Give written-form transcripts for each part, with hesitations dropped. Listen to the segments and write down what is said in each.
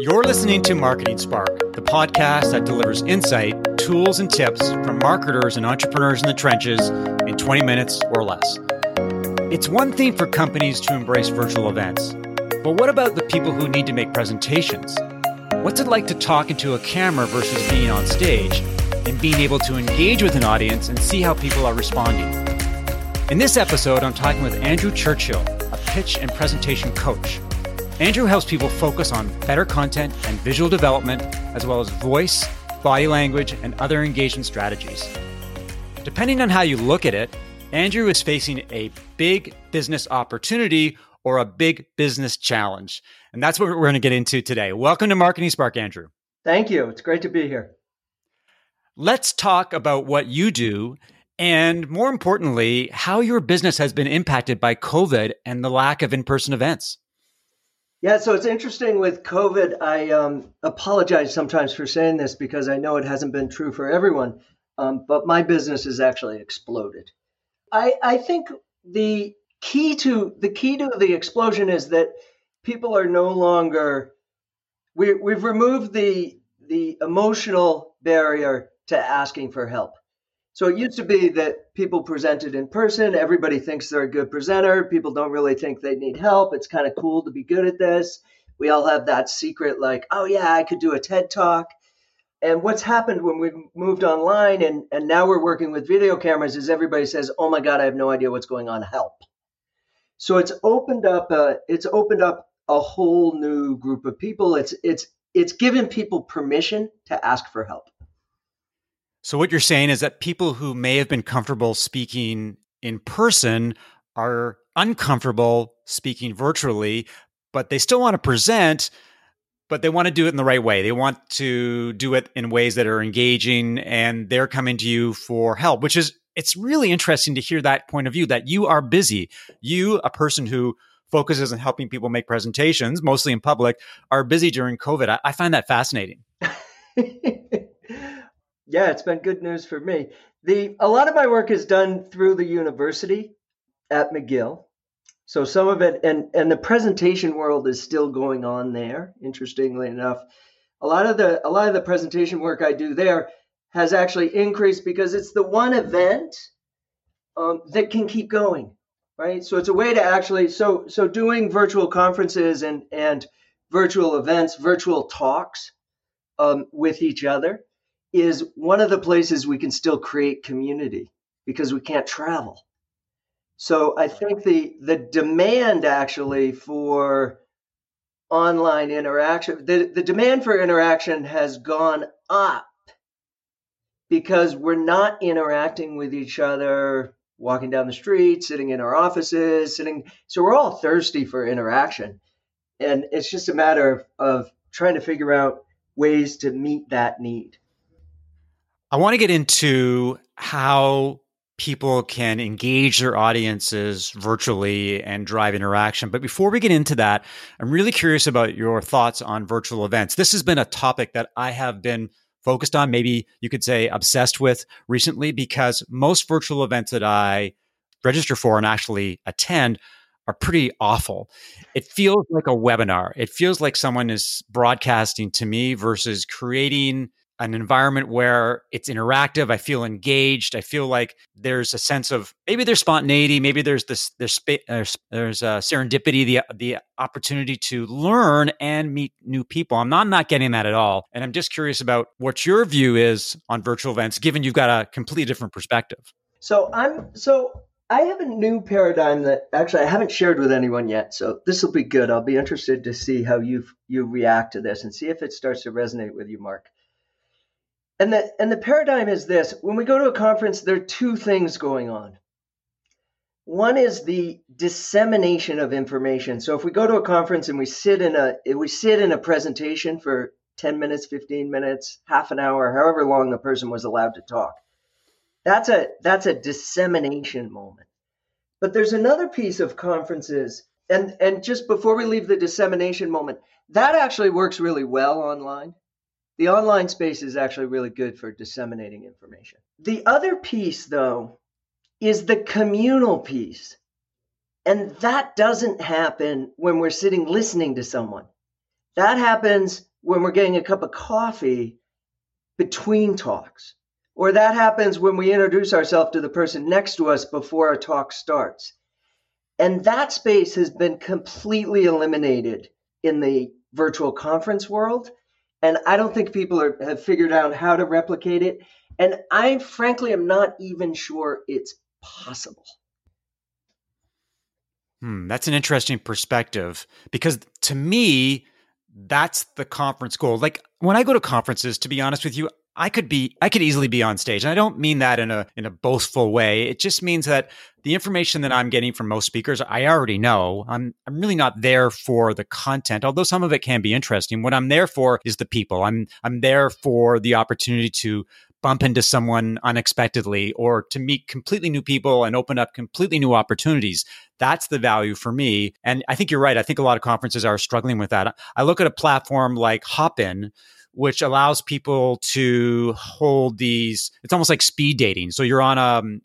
You're listening to Marketing Spark, the podcast that delivers insight, tools, and tips from marketers and entrepreneurs in the trenches in 20 minutes or less. It's one thing for companies to embrace virtual events, but what about the people who need to make presentations? What's it like to talk into a camera versus being on stage and being able to engage with an audience and see how people are responding? In this episode, I'm talking with Andrew Churchill, a pitch and presentation coach. Andrew helps people focus on better content and visual development, as well as voice, body language, and other engagement strategies. Depending on how you look at it, Andrew is facing a big business opportunity or a big business challenge. And that's what we're going to get into today. Welcome to Marketing Spark, Andrew. Thank you. It's great to be here. Let's talk about what you do and, more importantly, how your business has been impacted by COVID and the lack of in-person events. Yeah, so it's interesting with COVID. I apologize sometimes for saying this because I know it hasn't been true for everyone, but my business has actually exploded. I think the key to the explosion is that people are no longer we've removed the emotional barrier to asking for help. So it used to be that people presented in person. Everybody thinks they're a good presenter. People don't really think they need help. It's kind of cool to be good at this. We all have that secret like, oh, yeah, I could do a TED Talk. And what's happened when we moved online and now we're working with video cameras is everybody says, oh, my God, I have no idea what's going on. Help. So it's opened up a whole new group of people. It's given people permission to ask for help. So what you're saying is that people who may have been comfortable speaking in person are uncomfortable speaking virtually, but they still want to present, but they want to do it in the right way. They want to do it in ways that are engaging, and they're coming to you for help, which is, it's really interesting to hear that point of view that you are busy. You, a person who focuses on helping people make presentations, mostly in public, are busy during COVID. I find that fascinating. Yeah, it's been good news for me. A lot of my work is done through the university at McGill. So some of it, and the presentation world is still going on there, interestingly enough. A lot of the presentation work I do there has actually increased because it's the one event that can keep going, right? So it's a way to actually, so doing virtual conferences and virtual events, virtual talks with each other, is one of the places we can still create community because we can't travel. So I think the demand actually for online interaction, the demand for interaction has gone up because we're not interacting with each other, walking down the street, sitting in our offices, so we're all thirsty for interaction. And it's just a matter of trying to figure out ways to meet that need. I want to get into how people can engage their audiences virtually and drive interaction. But before we get into that, I'm really curious about your thoughts on virtual events. This has been a topic that I have been focused on, maybe you could say obsessed with recently, because most virtual events that I register for and actually attend are pretty awful. It feels like a webinar. It feels like someone is broadcasting to me versus creating an environment where it's interactive. I feel engaged. I feel like there's a sense of maybe there's spontaneity. Maybe there's serendipity, the opportunity to learn and meet new people. I'm not getting that at all. And I'm just curious about what your view is on virtual events, given you've got a completely different perspective. So I have a new paradigm that actually I haven't shared with anyone yet. So this will be good. I'll be interested to see how you react to this and see if it starts to resonate with you, Mark. And the paradigm is this. When we go to a conference, there are two things going on. One is the dissemination of information. So if we go to a conference and we sit in a presentation for 10 minutes, 15 minutes, half an hour, however long the person was allowed to talk, that's a dissemination moment. But there's another piece of conferences, and just before we leave the dissemination moment, that actually works really well online. The online space is actually really good for disseminating information. The other piece, though, is the communal piece. And that doesn't happen when we're sitting listening to someone. That happens when we're getting a cup of coffee between talks, or that happens when we introduce ourselves to the person next to us before our talk starts. And that space has been completely eliminated in the virtual conference world. And I don't think people have figured out how to replicate it. And I frankly am not even sure it's possible. That's an interesting perspective, because to me, that's the conference goal. Like when I go to conferences, to be honest with you, I could easily be on stage. And I don't mean that in a boastful way. It just means that the information that I'm getting from most speakers, I already know. I'm really not there for the content, although some of it can be interesting. What I'm there for is the people. I'm there for the opportunity to bump into someone unexpectedly or to meet completely new people and open up completely new opportunities. That's the value for me. And I think you're right. I think a lot of conferences are struggling with that. I look at a platform like Hopin, which allows people to hold these, it's almost like speed dating. So you're on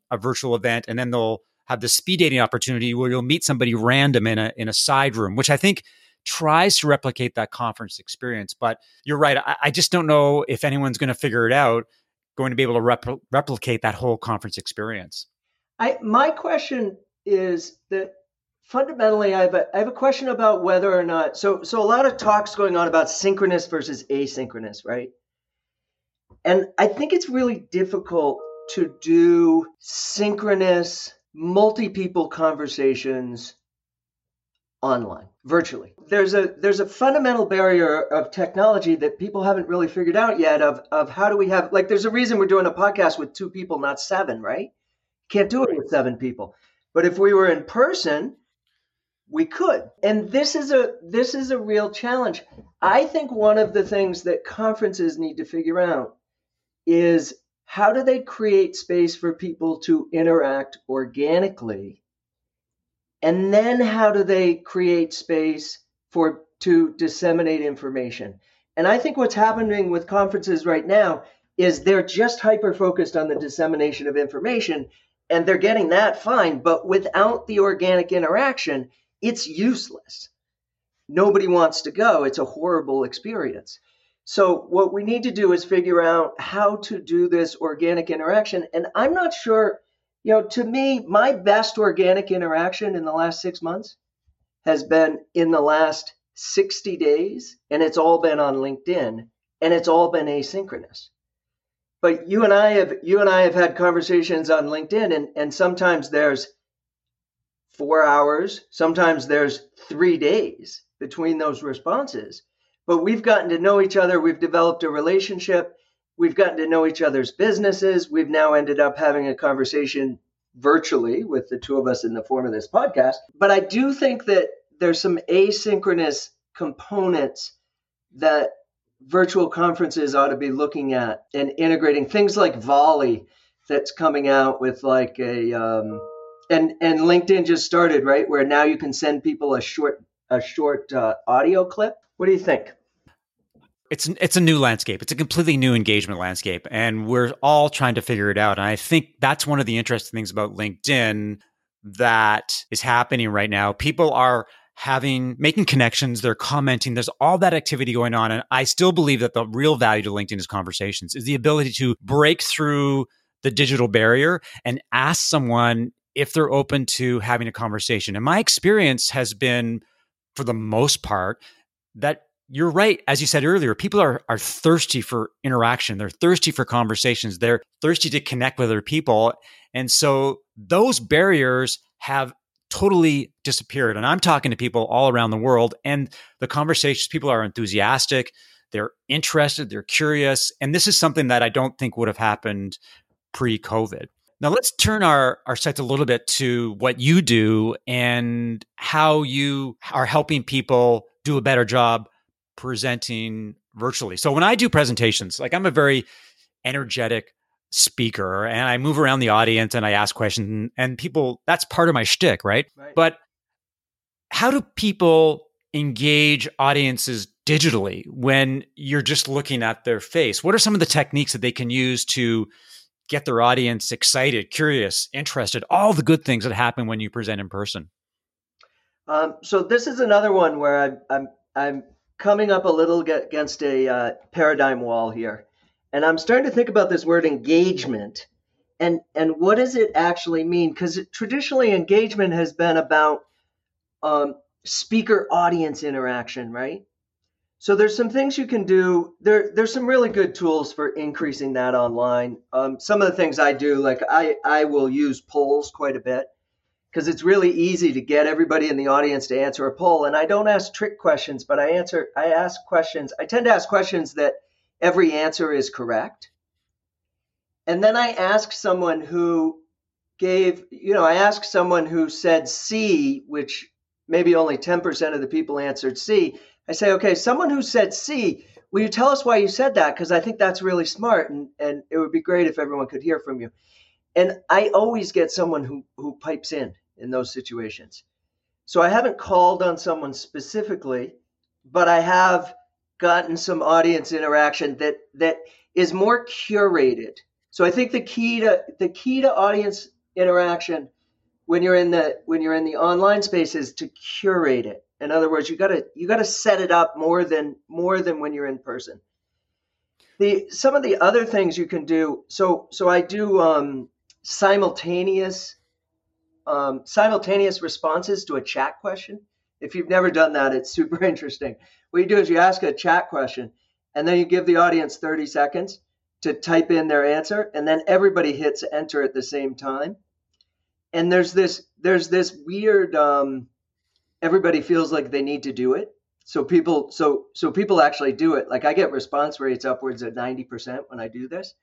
a virtual event and then they'll have the speed dating opportunity where you'll meet somebody random in a side room, which I think tries to replicate that conference experience. But you're right. I just don't know if anyone's going to figure it out, going to be able to replicate that whole conference experience. My question is that fundamentally, I have a question about whether or not, so a lot of talks going on about synchronous versus asynchronous, right? And I think it's really difficult to do synchronous, multi-people conversations online, virtually. There's a fundamental barrier of technology that people haven't really figured out yet of how do we have, like, there's a reason we're doing a podcast with 2 people, not 7, right? Can't do it with 7 people. But if we were in person, we could. And this is a real challenge. I think one of the things that conferences need to figure out is how do they create space for people to interact organically? And then how do they create space to disseminate information? And I think what's happening with conferences right now is they're just hyper-focused on the dissemination of information, and they're getting that fine, but without the organic interaction, it's useless. Nobody wants to go. It's a horrible experience. So what we need to do is figure out how to do this organic interaction. And I'm not sure. You know, to me, my best organic interaction in the last 6 months has been in the last 60 days, and it's all been on LinkedIn, and it's all been asynchronous. But you and I have had conversations on LinkedIn, and sometimes there's 4 hours, sometimes there's 3 days between those responses. But we've gotten to know each other, we've developed a relationship. We've gotten to know each other's businesses. We've now ended up having a conversation virtually with the two of us in the form of this podcast. But I do think that there's some asynchronous components that virtual conferences ought to be looking at and integrating, things like Volley that's coming out with like a, and LinkedIn just started, right? Where now you can send people a short audio clip. What do you think? It's a new landscape. It's a completely new engagement landscape, and we're all trying to figure it out. And I think that's one of the interesting things about LinkedIn that is happening right now. People are making connections, they're commenting, there's all that activity going on. And I still believe that the real value to LinkedIn is conversations, is the ability to break through the digital barrier and ask someone if they're open to having a conversation. And my experience has been, for the most part, that you're right. As you said earlier, people are thirsty for interaction. They're thirsty for conversations. They're thirsty to connect with other people. And so those barriers have totally disappeared. And I'm talking to people all around the world, and the conversations, people are enthusiastic. They're interested. They're curious. And this is something that I don't think would have happened pre-COVID. Now let's turn our sights a little bit to what you do and how you are helping people do a better job presenting virtually. So when I do presentations, like, I'm a very energetic speaker and I move around the audience and I ask questions and people, that's part of my shtick, right? But how do people engage audiences digitally when you're just looking at their face? What are some of the techniques that they can use to get their audience excited, curious, interested, all the good things that happen when you present in person? So this is another one where I'm coming up a little against a paradigm wall here. And I'm starting to think about this word engagement and what does it actually mean? Because traditionally engagement has been about speaker audience interaction, right? So there's some things you can do. There's some really good tools for increasing that online. Some of the things I do, like I will use polls quite a bit because it's really easy to get everybody in the audience to answer a poll. And I don't ask trick questions, but I tend to ask questions that every answer is correct. And then I ask someone who said C, which maybe only 10% of the people answered C. I say, okay, someone who said C, will you tell us why you said that? Because I think that's really smart, and it would be great if everyone could hear from you. And I always get someone who pipes in those situations. So I haven't called on someone specifically, but I have gotten some audience interaction that is more curated. So I think the key to audience interaction when you're in the online space is to curate it. In other words, you gotta set it up more than when you're in person. Some of the other things you can do. So I do simultaneous responses to a chat question. If you've never done that, it's super interesting. What you do is you ask a chat question, and then you give the audience 30 seconds to type in their answer, and then everybody hits enter at the same time. And there's this weird. Everybody feels like they need to do it. So people actually do it. Like I get response rates upwards of 90% when I do this.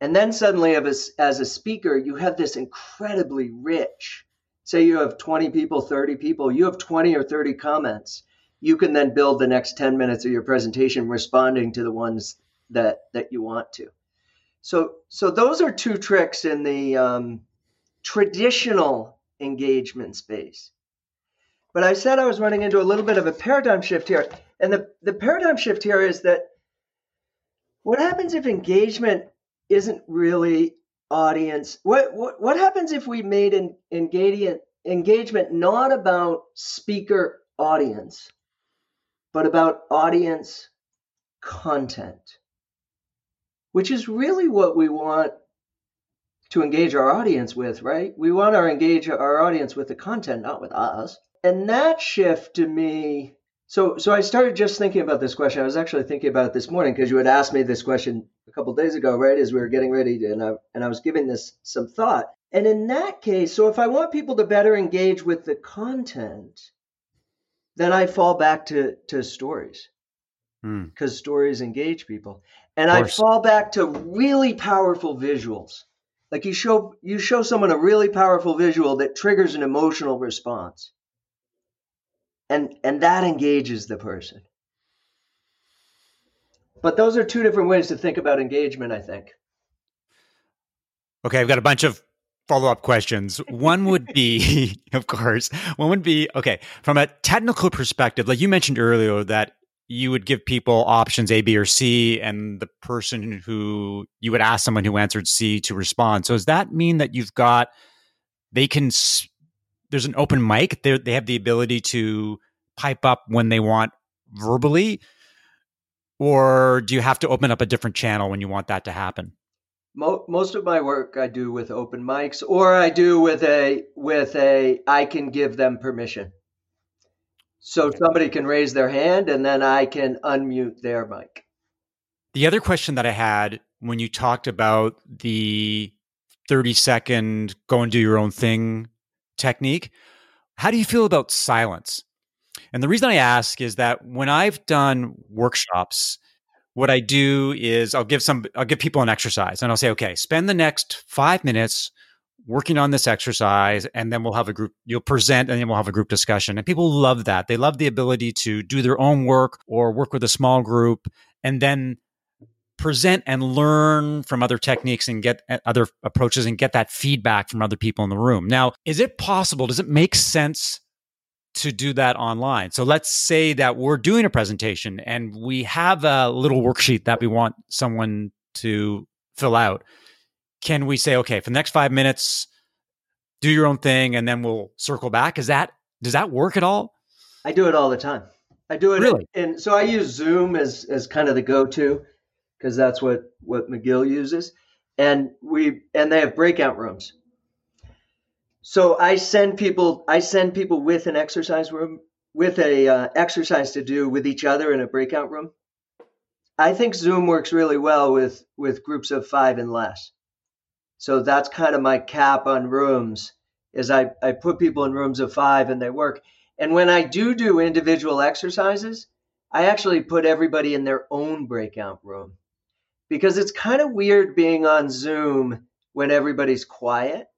And then suddenly as a speaker, you have this incredibly rich, say you have 20 people, 30 people, you have 20 or 30 comments. You can then build the next 10 minutes of your presentation responding to the ones that you want to. So those are two tricks in the traditional engagement space. But I said I was running into a little bit of a paradigm shift here. And the paradigm shift here is that what happens if engagement isn't really audience? What happens if we made an engagement not about speaker audience, but about audience content, which is really what we want to engage our audience with, right? We want to engage our audience with the content, not with us. And that shift to me, so I started just thinking about this question. I was actually thinking about it this morning because you had asked me this question a couple of days ago, right, as we were getting ready to, and I was giving this some thought. And in that case, so if I want people to better engage with the content, then I fall back to stories because stories engage people. And I fall back to really powerful visuals. Like you show someone a really powerful visual that triggers an emotional response. And that engages the person. But those are two different ways to think about engagement, I think. Okay, I've got a bunch of follow-up questions. One would be, of course, okay, from a technical perspective, like you mentioned earlier that you would give people options A, B, or C, and the person who you would ask someone who answered C to respond. So does that mean that there's an open mic. They have the ability to pipe up when they want verbally, or do you have to open up a different channel when you want that to happen? Most of my work I do with open mics, or I do with a I can give them permission. So somebody can raise their hand and then I can unmute their mic. The other question that I had when you talked about the 30-second go and do your own thing technique. How do you feel about silence? And the reason I ask is that when I've done workshops, what I do is I'll give people an exercise and I'll say, okay, spend the next 5 minutes working on this exercise. And then you'll present and then we'll have a group discussion. And people love that. They love the ability to do their own work or work with a small group and then present and learn from other techniques and get other approaches and get that feedback from other people in the room. Now, is it possible? Does it make sense to do that online? So let's say that we're doing a presentation and we have a little worksheet that we want someone to fill out. Can we say, okay, for the next 5 minutes, do your own thing and then we'll circle back? Does that work at all? I do it all the time. I do it. Really? And so I use Zoom as kind of the go-to, because that's what McGill uses. And they have breakout rooms. So I send people with an exercise room, with a exercise to do with each other in a breakout room. I think Zoom works really well with groups of 5 and less. So that's kind of my cap on rooms, is I put people in rooms of 5 and they work. And when I do individual exercises, I actually put everybody in their own breakout room, because it's kind of weird being on Zoom when everybody's quiet.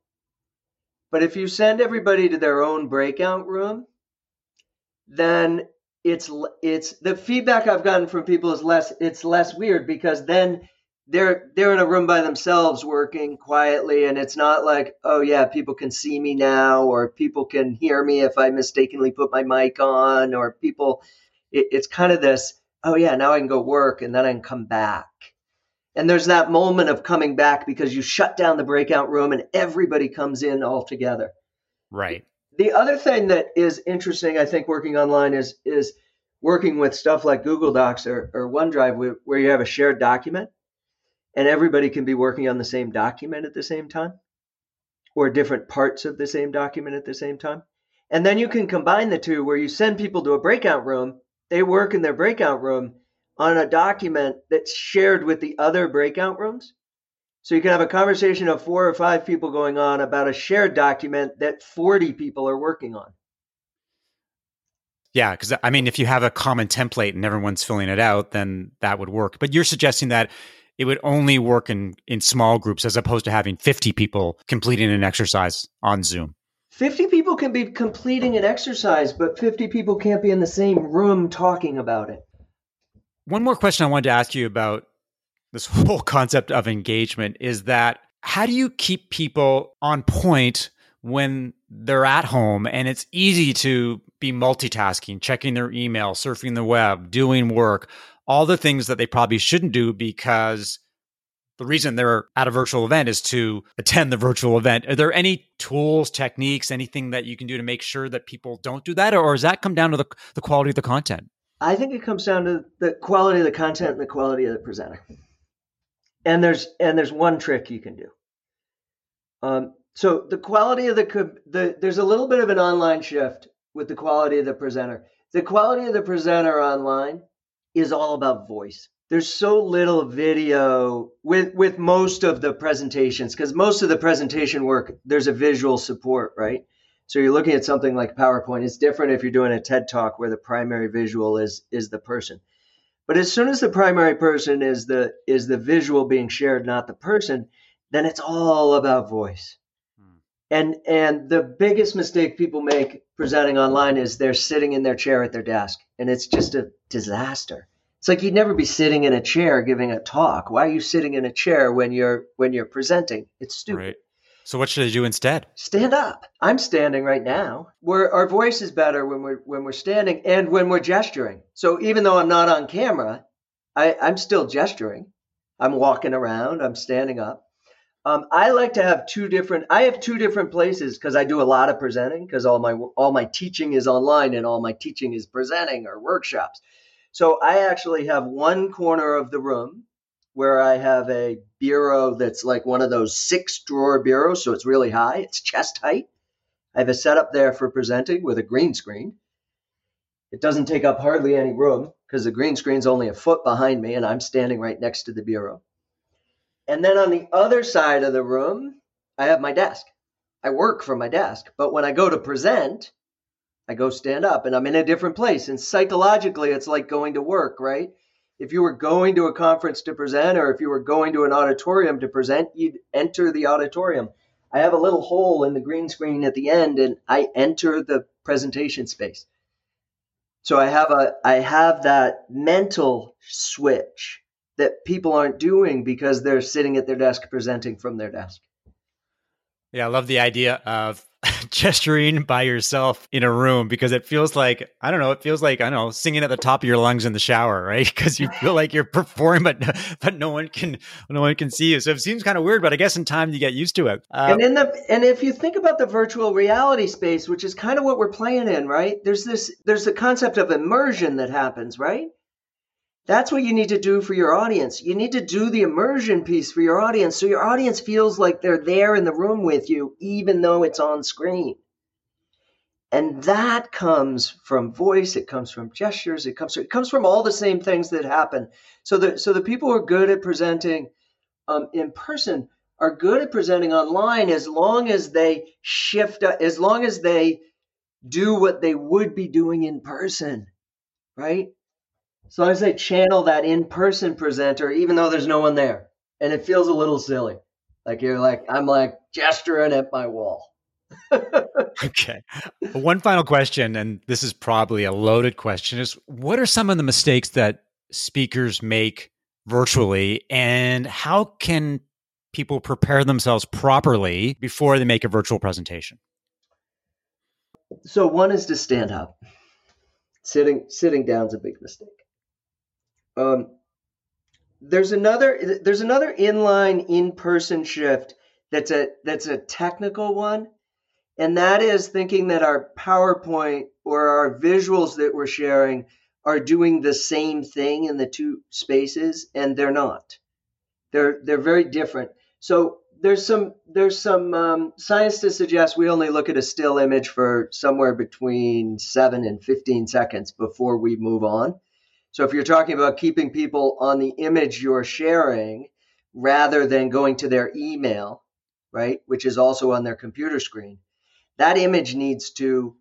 But if you send everybody to their own breakout room, then it's the feedback I've gotten from people is less weird, because then they're in a room by themselves working quietly, and it's not like, oh yeah, people can see me now, or people can hear me if I mistakenly put my mic on, or people, it's kind of this, oh yeah, now I can go work and then I can come back. And there's that moment of coming back because you shut down the breakout room and everybody comes in all together. Right. The other thing that is interesting, I think, working online is working with stuff like Google Docs or OneDrive, where you have a shared document and everybody can be working on the same document at the same time, or different parts of the same document at the same time. And then you can combine the two, where you send people to a breakout room, they work in their breakout room on a document that's shared with the other breakout rooms. So you can have a conversation of 4 or 5 people going on about a shared document that 40 people are working on. Yeah, because I mean, if you have a common template and everyone's filling it out, then that would work. But you're suggesting that it would only work in small groups, as opposed to having 50 people completing an exercise on Zoom. 50 people can be completing an exercise, but 50 people can't be in the same room talking about it. One more question I wanted to ask you about this whole concept of engagement is that, how do you keep people on point when they're at home and it's easy to be multitasking, checking their email, surfing the web, doing work, all the things that they probably shouldn't do, because the reason they're at a virtual event is to attend the virtual event. Are there any tools, techniques, anything that you can do to make sure that people don't do that? Or does that come down to the quality of the content? I think it comes down to the quality of the content and the quality of the presenter. And there's one trick you can do. So the quality of the there's a little bit of an online shift with the quality of the presenter. The quality of the presenter online is all about voice. There's so little video with most of the presentations, because most of the presentation work, there's a visual support, right? So you're looking at something like PowerPoint. It's different if you're doing a TED Talk where the primary visual is the person. But as soon as the primary person is the visual being shared, not the person, then it's all about voice. Hmm. And the biggest mistake people make presenting online is they're sitting in their chair at their desk, and it's just a disaster. It's like, you'd never be sitting in a chair giving a talk. Why are you sitting in a chair when you're presenting? It's stupid. Right. So what should I do instead? Stand up. I'm standing right now. Our voice is better when we're standing and when we're gesturing. So even though I'm not on camera, I'm still gesturing. I'm walking around. I'm standing up. I like to have two different places, because I do a lot of presenting, because all my teaching is online and all my teaching is presenting or workshops. So I actually have one corner of the room where I have a bureau that's like one of those 6-drawer bureaus, so it's really high. It's chest height. I have a setup there for presenting with a green screen. It doesn't take up hardly any room, because the green screen's only a foot behind me and I'm standing right next to the bureau. And then on the other side of the room, I have my desk. I work from my desk, but when I go to present, I go stand up and I'm in a different place. And psychologically, it's like going to work, right? If you were going to a conference to present, or if you were going to an auditorium to present, you'd enter the auditorium. I have a little hole in the green screen at the end, and I enter the presentation space. So I have that mental switch that people aren't doing because they're sitting at their desk presenting from their desk. Yeah, I love the idea of gesturing by yourself in a room, because it feels like, I don't know, singing at the top of your lungs in the shower, right? Because you feel like you're performing, but no one can see you. So it seems kind of weird, but I guess in time you get used to it. And if you think about the virtual reality space, which is kind of what we're playing in, right? There's the concept of immersion that happens, right? That's what you need to do for your audience. You need to do the immersion piece for your audience, so your audience feels like they're there in the room with you, even though it's on screen. And that comes from voice. It comes from gestures. It comes from all the same things that happen. So the people who are good at presenting in person are good at presenting online, as long as they shift, as long as they do what they would be doing in person, right? So I say channel that in-person presenter, even though there's no one there. And it feels a little silly. I'm gesturing at my wall. Okay. One final question, and this is probably a loaded question, is what are some of the mistakes that speakers make virtually, and how can people prepare themselves properly before they make a virtual presentation? So one is to stand up. Sitting down is a big mistake. There's another inline in-person shift that's a technical one, and that is thinking that our PowerPoint or our visuals that we're sharing are doing the same thing in the two spaces, and they're not. They're very different. So there's some science to suggest we only look at a still image for somewhere between 7 and 15 seconds before we move on. So if you're talking about keeping people on the image you're sharing rather than going to their email, right, which is also on their computer screen, that image needs to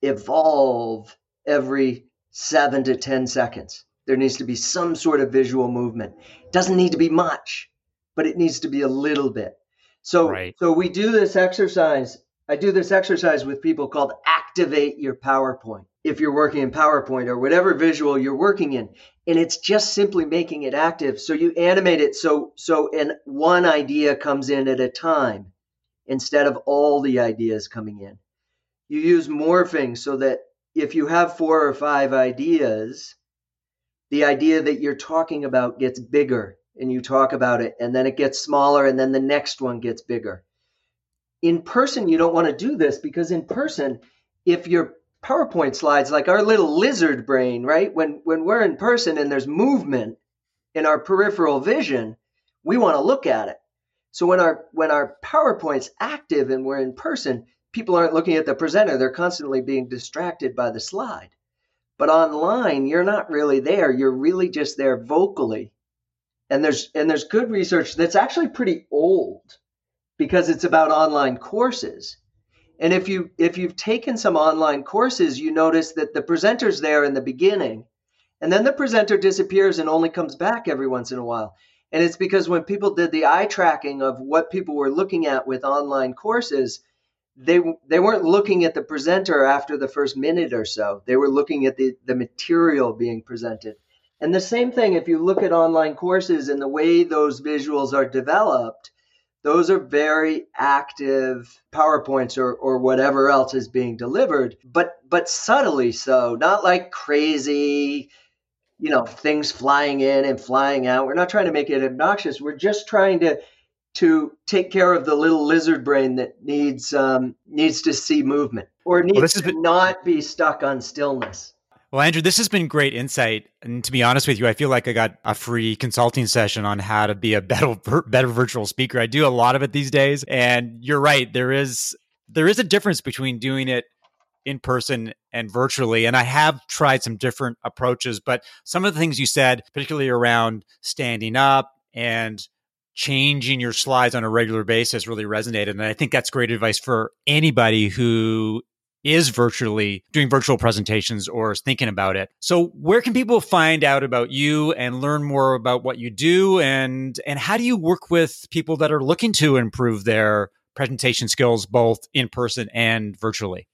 evolve every 7 to 10 seconds. There needs to be some sort of visual movement. It doesn't need to be much, but it needs to be a little bit. So, right. So we do this exercise. I do this exercise with people called activate your PowerPoint. If you're working in PowerPoint or whatever visual you're working in, and it's just simply making it active. So you animate it so and one idea comes in at a time instead of all the ideas coming in. You use morphing so that if you have 4 or 5 ideas, the idea that you're talking about gets bigger and you talk about it, and then it gets smaller, and then the next one gets bigger. In person, you don't want to do this, because in person, if your PowerPoint slides, like our little lizard brain, right? When we're in person and there's movement in our peripheral vision, we want to look at it. So when our PowerPoint's active and we're in person, people aren't looking at the presenter. They're constantly being distracted by the slide. But online, you're not really there. You're really just there vocally. And there's good research that's actually pretty old, because it's about online courses. And if you've taken some online courses, you notice that the presenter's there in the beginning, and then the presenter disappears and only comes back every once in a while. And it's because when people did the eye tracking of what people were looking at with online courses, they weren't looking at the presenter after the first minute or so. They were looking at the material being presented. And the same thing, if you look at online courses and the way those visuals are developed, those are very active PowerPoints or whatever else is being delivered, but subtly so, not like crazy, things flying in and flying out. We're not trying to make it obnoxious. We're just trying to take care of the little lizard brain that needs to see movement or needs to not be stuck on stillness. Well, Andrew, this has been great insight. And to be honest with you, I feel like I got a free consulting session on how to be a better virtual speaker. I do a lot of it these days. And you're right. There is a difference between doing it in person and virtually. And I have tried some different approaches, but some of the things you said, particularly around standing up and changing your slides on a regular basis, really resonated. And I think that's great advice for anybody who is virtually doing virtual presentations or is thinking about it. So where can people find out about you and learn more about what you do? And how do you work with people that are looking to improve their presentation skills, both in person and virtually?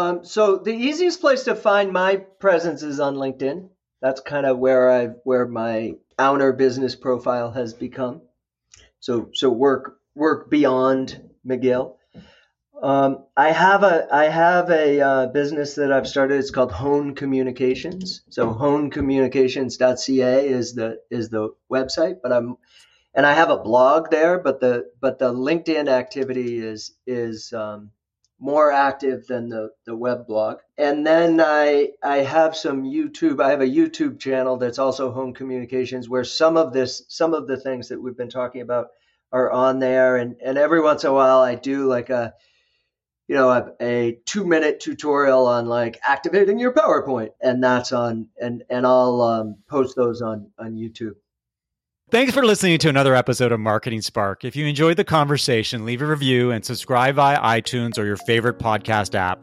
So the easiest place to find my presence is on LinkedIn. That's kind of where my outer business profile has become. So work beyond McGill. I have a business that I've started. It's called Hone Communications. So honecommunications.ca is the website, but I have a blog there, but the LinkedIn activity is more active than the web blog. And then I have some YouTube. I have a YouTube channel that's also Hone Communications, where some of the things that we've been talking about are on there. And every once in a while I do like a 2-minute tutorial on like activating your PowerPoint, and that's on, and I'll post those on YouTube. Thanks for listening to another episode of Marketing Spark. If you enjoyed the conversation, leave a review and subscribe via iTunes or your favorite podcast app.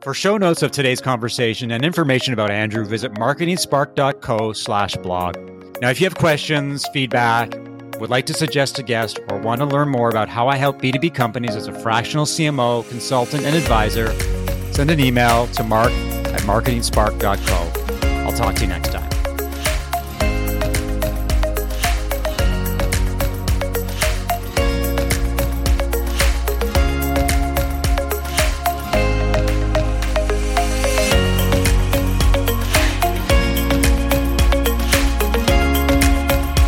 For show notes of today's conversation and information about Andrew, visit marketingspark.co/blog. Now, if you have questions, feedback, would like to suggest a guest, or want to learn more about how I help B2B companies as a fractional CMO, consultant, and advisor, send an email to mark@marketingspark.co. I'll talk to you next time.